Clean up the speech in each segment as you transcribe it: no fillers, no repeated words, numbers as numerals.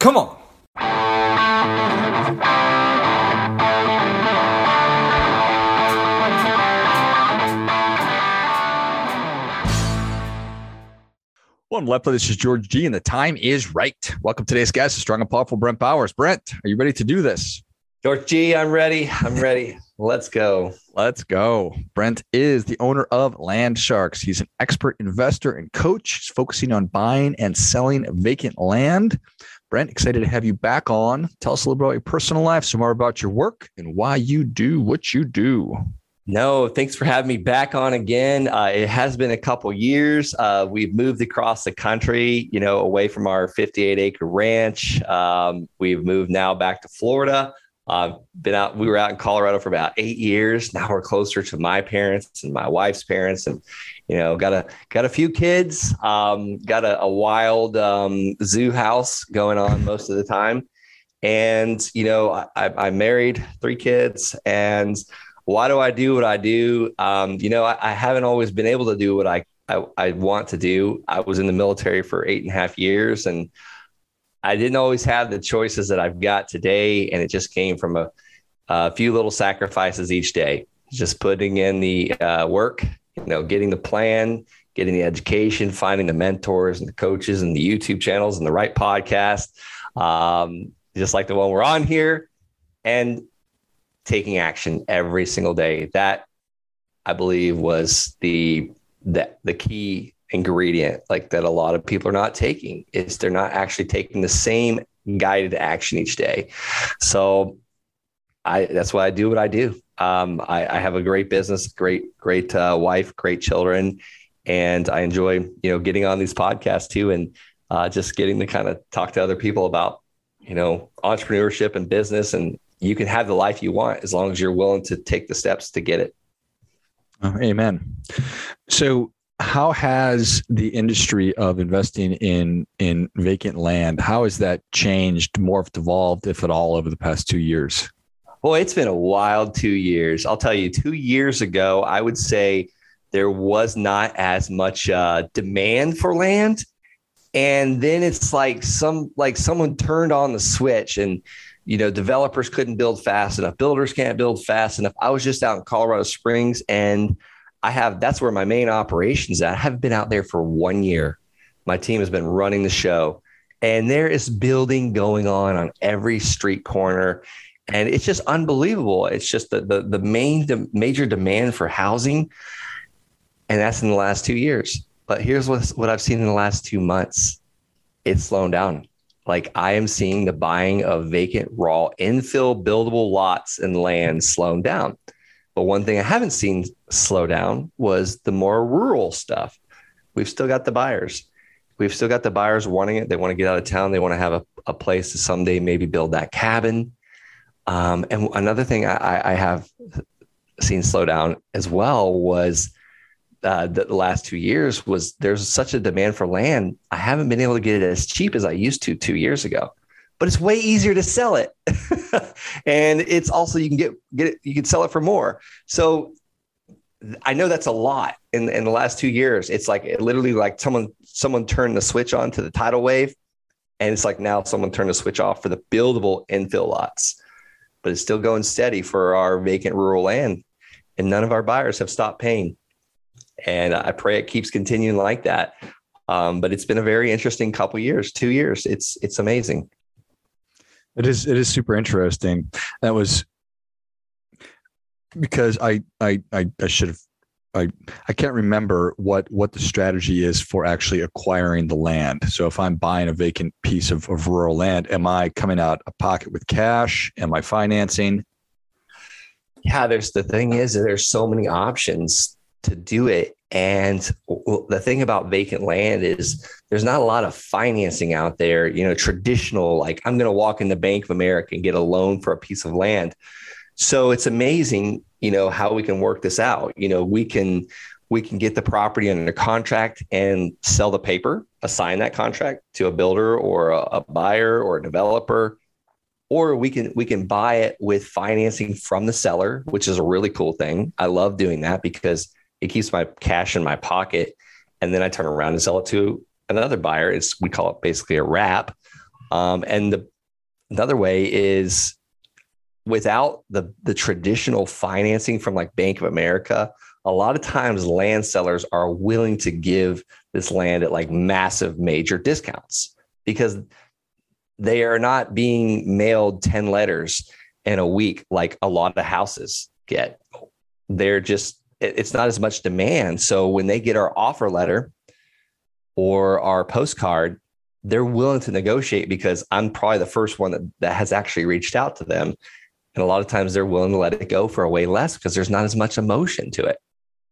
Come on. Well, I'm Lepler. This is George G, and the time is right. Welcome to today's guest, the strong and powerful Brent Bowers. Brent, are you ready to do this? George G, I'm ready. Let's go. Let's go. Brent is the owner of Land Sharks. He's an expert investor and coach. He's focusing on buying and selling vacant land. Brent, excited to have you back on. Tell us a little bit about your personal life, some more about your work, and why you do what you do. No, thanks for having me back on again. It has been a couple years. We've moved across the country, you know, away from our 58-acre ranch. We've moved now back to Florida. We were out in Colorado for about 8 years. Now we're closer to my parents and my wife's parents, and you know, got a few kids. Got a wild zoo house going on most of the time, and you know, I married 3 kids. And why do I do what I do? You know, I haven't always been able to do what I want to do. I was in the military for 8.5 years, and I didn't always have the choices that I've got today. And it just came from a few little sacrifices each day, just putting in the work, you know, getting the plan, getting the education, finding the mentors and the coaches and the YouTube channels and the right podcast, just like the one we're on here, and taking action every single day. That I believe was the key ingredient, like, that a lot of people are not taking, is they're not actually taking the same guided action each day. So that's why I do what I do. I have a great business, great wife, great children. And I enjoy, you know, getting on these podcasts too, and just getting to kind of talk to other people about, you know, entrepreneurship and business. And you can have the life you want as long as you're willing to take the steps to get it. Oh, amen. So how has the industry of investing in vacant land, how has that changed, morphed, evolved, if at all, over the past 2 years? Well, it's been a wild 2 years. I'll tell you, 2 years ago, I would say there was not as much demand for land. And then it's like someone turned on the switch, and you know, developers couldn't build fast enough. Builders can't build fast enough. I was just out in Colorado Springs, and that's where my main operation's at. I haven't been out there for 1 year. My team has been running the show, and there is building going on every street corner. And it's just unbelievable. It's just the major demand for housing. And that's in the last 2 years. But here's what I've seen in the last 2 months. It's slowing down. Like, I am seeing the buying of vacant, raw, infill, buildable lots and land slowing down. But one thing I haven't seen slow down was the more rural stuff. We've still got the buyers. We've still got the buyers wanting it. They want to get out of town. They want to have a place to someday maybe build that cabin. And another thing I have seen slow down as well was the last 2 years was there's such a demand for land. I haven't been able to get it as cheap as I used to 2 years ago. But it's way easier to sell it. And it's also, you can get it, you can sell it for more. So I know that's a lot in the last 2 years. It's like, it literally, like someone turned the switch on to the tidal wave. And it's like, now someone turned the switch off for the buildable infill lots, but it's still going steady for our vacant rural land. And none of our buyers have stopped paying. And I pray it keeps continuing like that. But it's been a very interesting couple years, 2 years. It's amazing. It is super interesting. That was because I can't remember what the strategy is for actually acquiring the land. So if I'm buying a vacant piece of rural land, am I coming out of pocket with cash? Am I financing? Yeah, there's so many options to do it. And the thing about vacant land is there's not a lot of financing out there, you know, traditional, like, I'm going to walk in the Bank of America and get a loan for a piece of land. So it's amazing, you know, how we can work this out. You know, we can get the property under contract and sell the paper, assign that contract to a builder or a buyer or a developer, or we can buy it with financing from the seller, which is a really cool thing. I love doing that because it keeps my cash in my pocket, and then I turn around and sell it to another buyer. We call it basically a wrap. And another way is without the traditional financing from like Bank of America, a lot of times land sellers are willing to give this land at like massive major discounts because they are not being mailed 10 letters in a week like a lot of houses get. They're just, it's not as much demand. So when they get our offer letter or our postcard, they're willing to negotiate because I'm probably the first one that has actually reached out to them. And a lot of times they're willing to let it go for a way less because there's not as much emotion to it.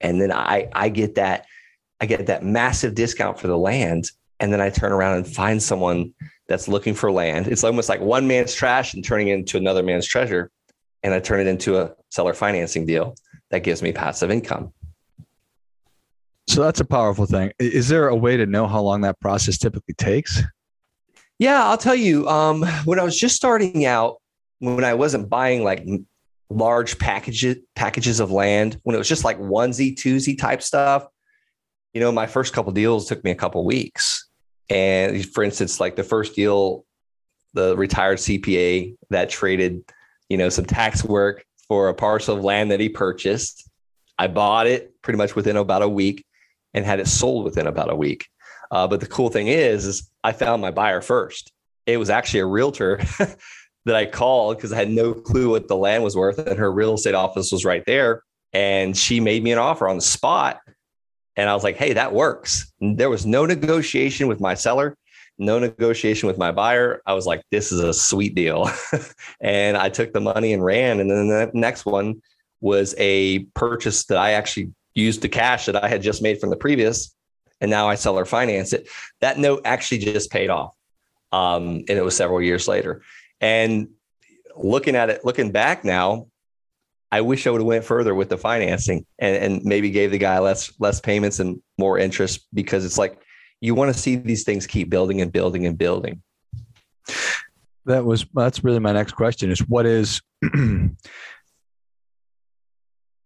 And then I get that massive discount for the land. And then I turn around and find someone that's looking for land. It's almost like one man's trash and turning it into another man's treasure. And I turn it into a seller financing deal that gives me passive income. So that's a powerful thing. Is there a way to know how long that process typically takes? Yeah, I'll tell you, when I was just starting out, when I wasn't buying like large packages of land, when it was just like onesie, twosie type stuff, you know, my first couple of deals took me a couple of weeks. And for instance, like the first deal, the retired CPA that traded, you know, some tax work for a parcel of land that he purchased, I bought it pretty much within about a week and had it sold within about a week. But the cool thing is I found my buyer first. It was actually a realtor that I called because I had no clue what the land was worth, and her real estate office was right there. And she made me an offer on the spot. And I was like, hey, that works. And there was no negotiation with my seller, no negotiation with my buyer. I was like, this is a sweet deal. And I took the money and ran. And then the next one was a purchase that I actually used the cash that I had just made from the previous. And now I seller finance it. That note actually just paid off. And it was several years later. And looking back now, I wish I would have went further with the financing and maybe gave the guy less payments and more interest, because it's like, you want to see these things keep building and building and building. That's really my next question is what is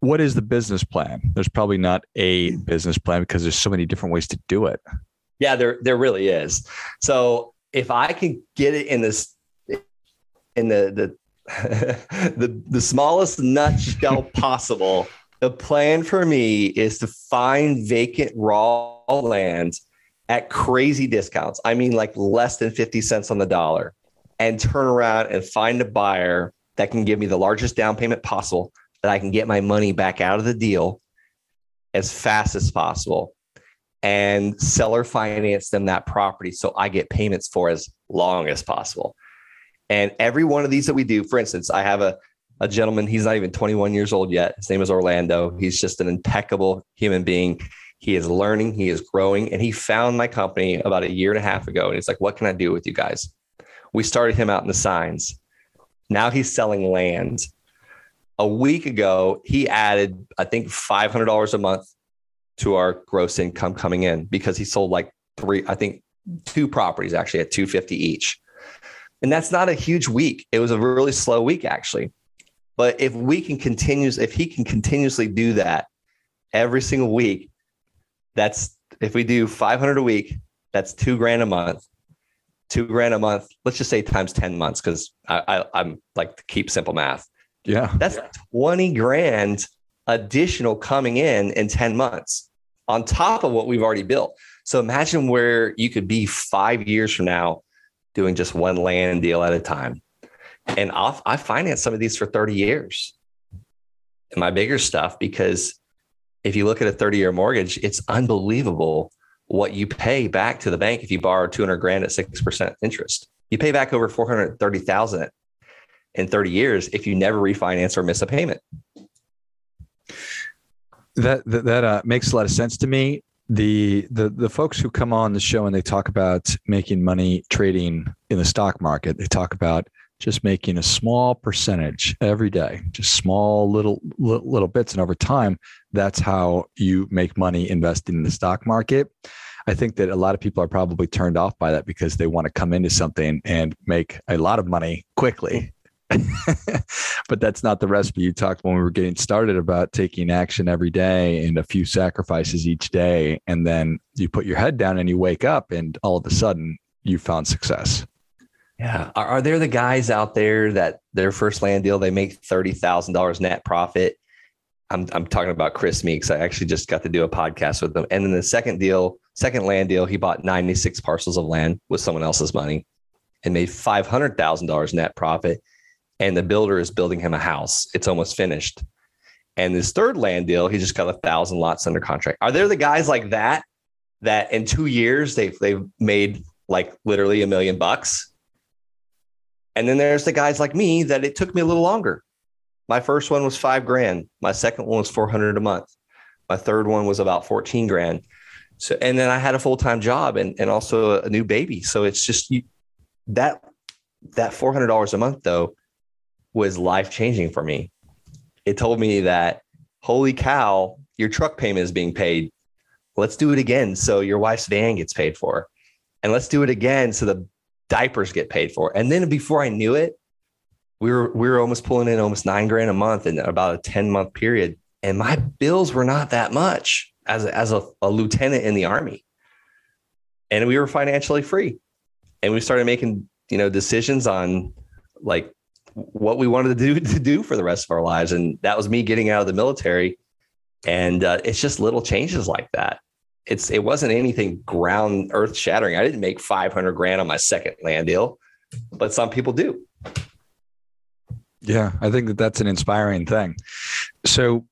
the business plan? There's probably not a business plan because there's so many different ways to do it. Yeah, there really is. So if I can get it in the smallest nutshell possible, the plan for me is to find vacant raw land at crazy discounts. I mean, like less than 50 cents on the dollar, and turn around and find a buyer that can give me the largest down payment possible, that I can get my money back out of the deal as fast as possible, and seller finance them that property. So I get payments for as long as possible. And every one of these that we do, for instance, I have a gentleman, he's not even 21 years old yet. His name is Orlando. He's just an impeccable human being. He is learning, he is growing, and he found my company about a year and a half ago. And he's like, what can I do with you guys? We started him out in the signs. Now he's selling land. A week ago, he added, I think, $500 a month to our gross income coming in, because he sold like two properties actually at $250 each. And that's not a huge week. It was a really slow week, actually. But if he can continuously do that every single week, if we do 500 a week, that's $2,000 a month. Let's just say times 10 months, because I'm like to keep simple math. Yeah, that's $20,000 additional coming in 10 months on top of what we've already built. So imagine where you could be 5 years from now, doing just one land deal at a time. And I financed some of these for 30 years. And my bigger stuff, because if you look at a 30-year mortgage, it's unbelievable what you pay back to the bank. If you borrow $200,000 at 6% interest, you pay back over $430,000 in 30 years if you never refinance or miss a payment. That makes a lot of sense to me. The folks who come on the show and they talk about making money trading in the stock market, they talk about just making a small percentage every day, just small little bits. And over time, that's how you make money investing in the stock market. I think that a lot of people are probably turned off by that because they want to come into something and make a lot of money quickly. But that's not the recipe. You talked when we were getting started about taking action every day and a few sacrifices each day. And then you put your head down and you wake up and all of a sudden you found success. Yeah. Are there the guys out there that their first land deal, they make $30,000 net profit? I'm talking about Chris Meeks. I actually just got to do a podcast with him. And then the second land deal, he bought 96 parcels of land with someone else's money and made $500,000 net profit. And the builder is building him a house. It's almost finished. And this third land deal, he just got 1,000 lots under contract. Are there the guys like that, that in 2 years, they've made like literally $1 million? And then there's the guys like me that it took me a little longer. My first one was $5,000. My second one was $400 a month. My third one was about $14,000. So, and then I had a full-time job and also a new baby. So it's just that $400 a month though was life-changing for me. It told me that, holy cow, your truck payment is being paid. Let's do it again. So your wife's van gets paid for, and let's do it again. So the diapers get paid for. And then before I knew it, we were almost pulling in almost $9,000 a month in about a 10-month period. And my bills were not that much as a lieutenant in the Army. And we were financially free. And we started making, decisions on like what we wanted to do for the rest of our lives. And that was me getting out of the military. And it's just little changes like that. It wasn't anything ground earth shattering. I didn't make $500,000 on my second land deal, but some people do. Yeah, I think that's an inspiring thing. So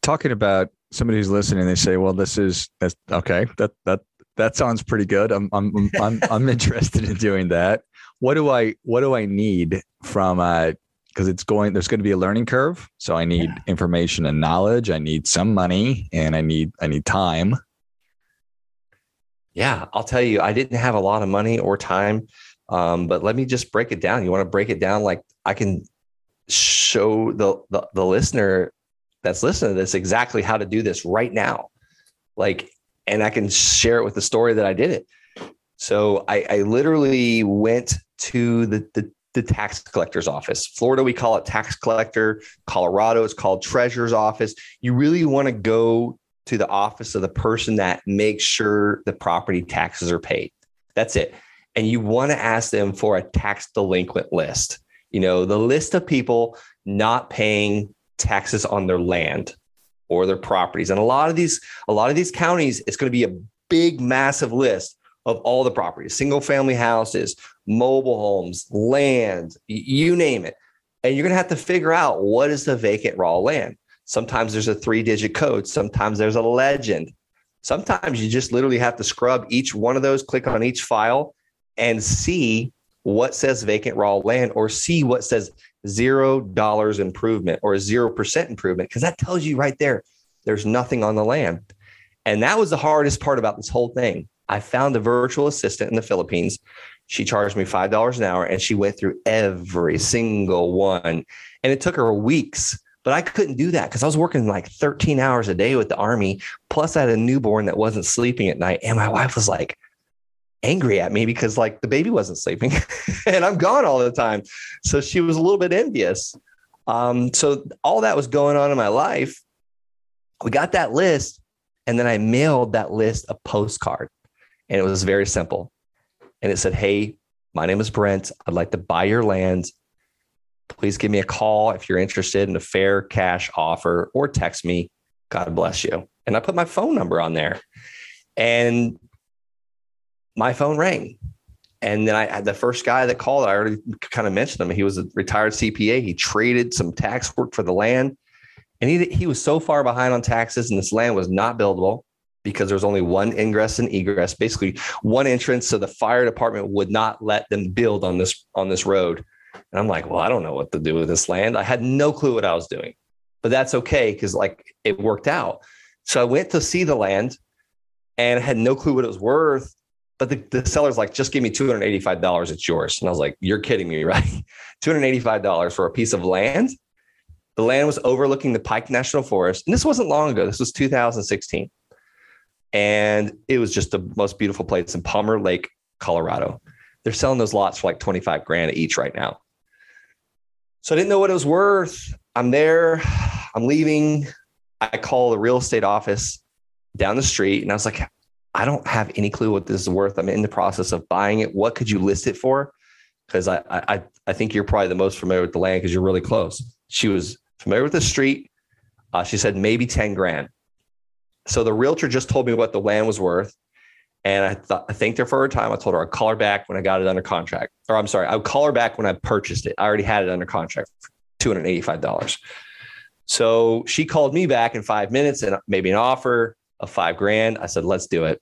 talking about somebody who's listening, they say, well, that's okay. That sounds pretty good. I'm interested in doing that. What do I need from because there's going to be a learning curve. So I need information and knowledge. I need some money, and I need time. Yeah. I'll tell you, I didn't have a lot of money or time. But let me just break it down. You want to break it down? Like I can show the listener that's listening to this exactly how to do this right now. Like, and I can share it with the story that I did it. So I literally went to the tax collector's office. Florida, we call it tax collector. Colorado, it's called treasurer's office. You really want to go to the office of the person that makes sure the property taxes are paid. That's it. And you want to ask them for a tax delinquent list. The list of people not paying taxes on their land or their properties. And a lot of these counties, it's going to be a big, massive list of all the properties, single family houses, mobile homes, land, you name it. And you're going to have to figure out what is the vacant raw land. Sometimes there's a 3-digit code. Sometimes there's a legend. Sometimes you just literally have to scrub each one of those, click on each file and see what says vacant raw land, or see what says $0 improvement or 0% improvement, because that tells you right there, there's nothing on the land. And that was the hardest part about this whole thing. I found a virtual assistant in the Philippines. She charged me $5 an hour, and she went through every single one. And it took her weeks, but I couldn't do that because I was working like 13 hours a day with the Army. Plus I had a newborn that wasn't sleeping at night. And my wife was like angry at me because like the baby wasn't sleeping and I'm gone all the time. So she was a little bit envious. So all that was going on in my life. We got that list, and then I mailed that list a postcard. And it was very simple. And it said, hey, my name is Brent. I'd like to buy your land. Please give me a call if you're interested in a fair cash offer, or text me. God bless you. And I put my phone number on there, and my phone rang. And then I had the first guy that called, I already kind of mentioned him. He was a retired CPA. He traded some tax work for the land. And he was so far behind on taxes, and this land was not buildable, because there was only one ingress and egress, basically one entrance. So the fire department would not let them build on this road. And I'm like, well, I don't know what to do with this land. I had no clue what I was doing, but that's okay, because like it worked out. So I went to see the land, and I had no clue what it was worth, but the seller's like, just give me $285. It's yours. And I was like, you're kidding me, right? $285 for a piece of land. The land was overlooking the Pike National Forest. And this wasn't long ago. This was 2016. And it was just the most beautiful place in Palmer Lake, Colorado. They're selling those lots for like $25,000 each right now. So I didn't know what it was worth. I'm there, I'm leaving. I call the real estate office down the street, and I was like, I don't have any clue what this is worth. I'm in the process of buying it. What could you list it for? because I think you're probably the most familiar with the land because you're really close. She was familiar with the street. She said maybe 10 grand. So the realtor just told me what the land was worth. And I thanked her for her time. I told her I'd call her back when I got it under contract. Or I'm sorry, I would call her back when I purchased it. I already had it under contract for $285. So she called me back in 5 minutes and maybe an offer of $5,000. I said, let's do it.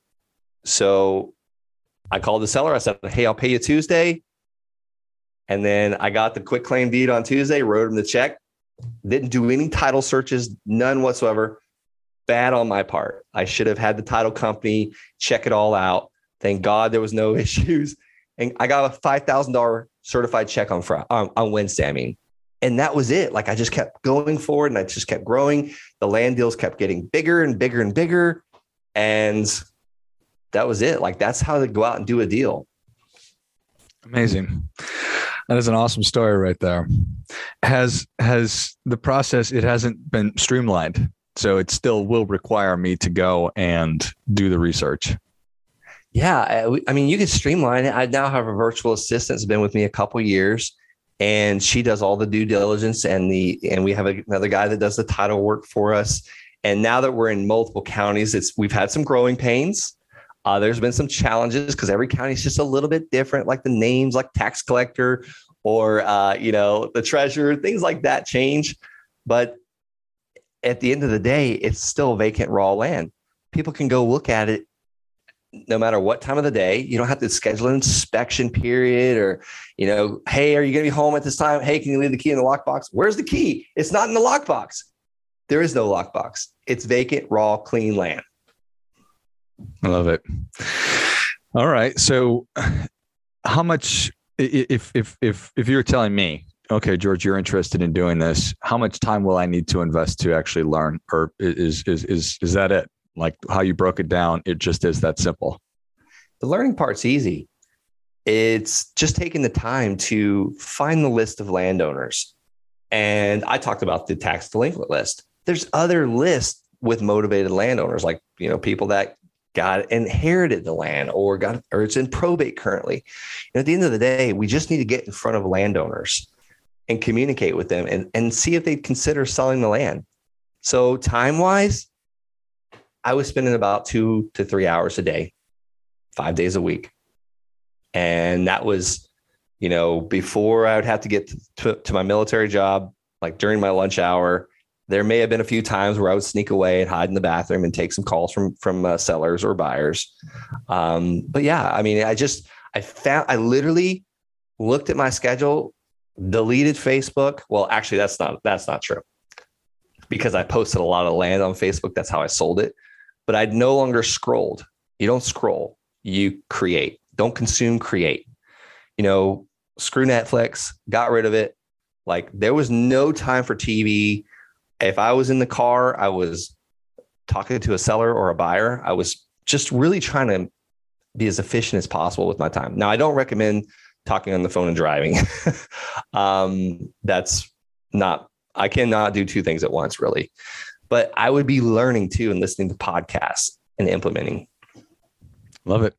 So I called the seller. I said, hey, I'll pay you Tuesday. And then I got the quick claim deed on Tuesday, wrote him the check, didn't do any title searches, none whatsoever. Bad on my part. I should have had the title company check it all out. Thank God there was no issues. And I got a $5,000 certified check on Friday, on Wednesday, I mean. And that was it. Like I just kept going forward and I just kept growing. The land deals kept getting bigger and bigger and bigger. And that was it. Like that's how to go out and do a deal. Amazing. That is an awesome story right there. Has the process, it hasn't been streamlined. So it still will require me to go and do the research. Yeah. I mean, you can streamline it. I now have a virtual assistant that's been with me a couple of years and she does all the due diligence and we have another guy that does the title work for us. And now that we're in multiple counties, we've had some growing pains. There's been some challenges because every county is just a little bit different, like the names, like tax collector or, the treasurer, things like that change. But at the end of the day, it's still vacant raw land. People can go look at it no matter what time of the day. You don't have to schedule an inspection period or, hey, are you going to be home at this time? Hey, can you leave the key in the lockbox? Where's the key? It's not in the lockbox. There is no lockbox. It's vacant, raw, clean land. I love it. All right. So how much, if you're telling me, okay, George, you're interested in doing this, how much time will I need to invest to actually learn? Or is that it? Like how you broke it down, it just is that simple. The learning part's easy. It's just taking the time to find the list of landowners. And I talked about the tax delinquent list. There's other lists with motivated landowners, like, people that got inherited the land or it's in probate currently. And at the end of the day, we just need to get in front of landowners and communicate with them and see if they'd consider selling the land. So time-wise, I was spending about 2 to 3 hours a day, 5 days a week. And that was, before I would have to get to my military job, like during my lunch hour. There may have been a few times where I would sneak away and hide in the bathroom and take some calls from sellers or buyers. But yeah, I mean, I literally looked at my schedule, deleted Facebook. Well, actually that's not true because I posted a lot of land on Facebook. That's how I sold it, but I'd no longer scrolled. You don't scroll, you create. Don't consume, create, screw Netflix, got rid of it. Like there was no time for TV. If I was in the car, I was talking to a seller or a buyer. I was just really trying to be as efficient as possible with my time. Now I don't recommend talking on the phone and driving. I cannot do two things at once really, but I would be learning too and listening to podcasts and implementing. Love it.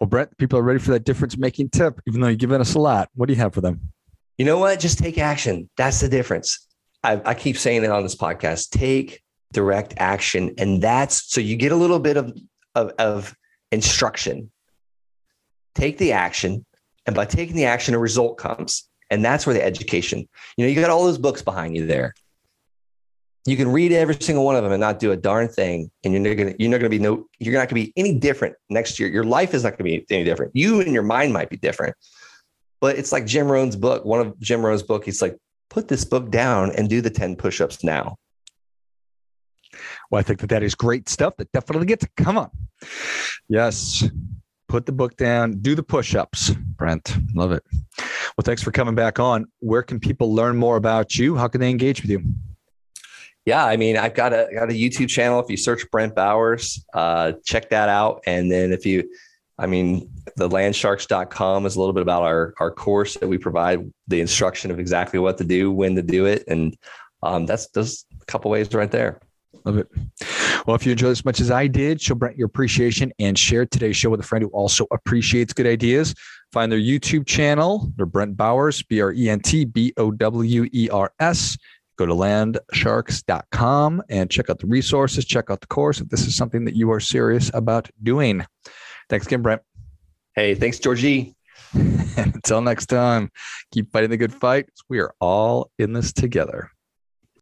Well, Brent, people are ready for that difference making tip, even though you've given us a lot. What do you have for them? You know what? Just take action. That's the difference. I keep saying it on this podcast, take direct action. And so you get a little bit of instruction, take the action. And by taking the action, a result comes. And that's where the education, you got all those books behind you there. You can read every single one of them and not do a darn thing. And you're not going to be any different next year. Your life is not going to be any different. You and your mind might be different, but it's like Jim Rohn's book. One of Jim Rohn's book, he's like, put this book down and do the 10 push-ups now. Well, I think that is great stuff that definitely gets to come up. Yes. Put the book down, do the push-ups, Brent. Love it. Well, thanks for coming back on. Where can people learn more about you? How can they engage with you? Yeah. I mean, I've got a YouTube channel. If you search Brent Bowers, check that out. And then the landsharks.com is a little bit about our course that we provide, the instruction of exactly what to do, when to do it. And that's a couple ways right there. Love it. Well, if you enjoyed as much as I did, show Brent your appreciation and share today's show with a friend who also appreciates good ideas. Find their YouTube channel. They're Brent Bowers, BrentBowers. Go to landsharks.com and check out the resources, check out the course, if this is something that you are serious about doing. Thanks again, Brent. Hey, thanks, George G. Until next time, keep fighting the good fight. We are all in this together.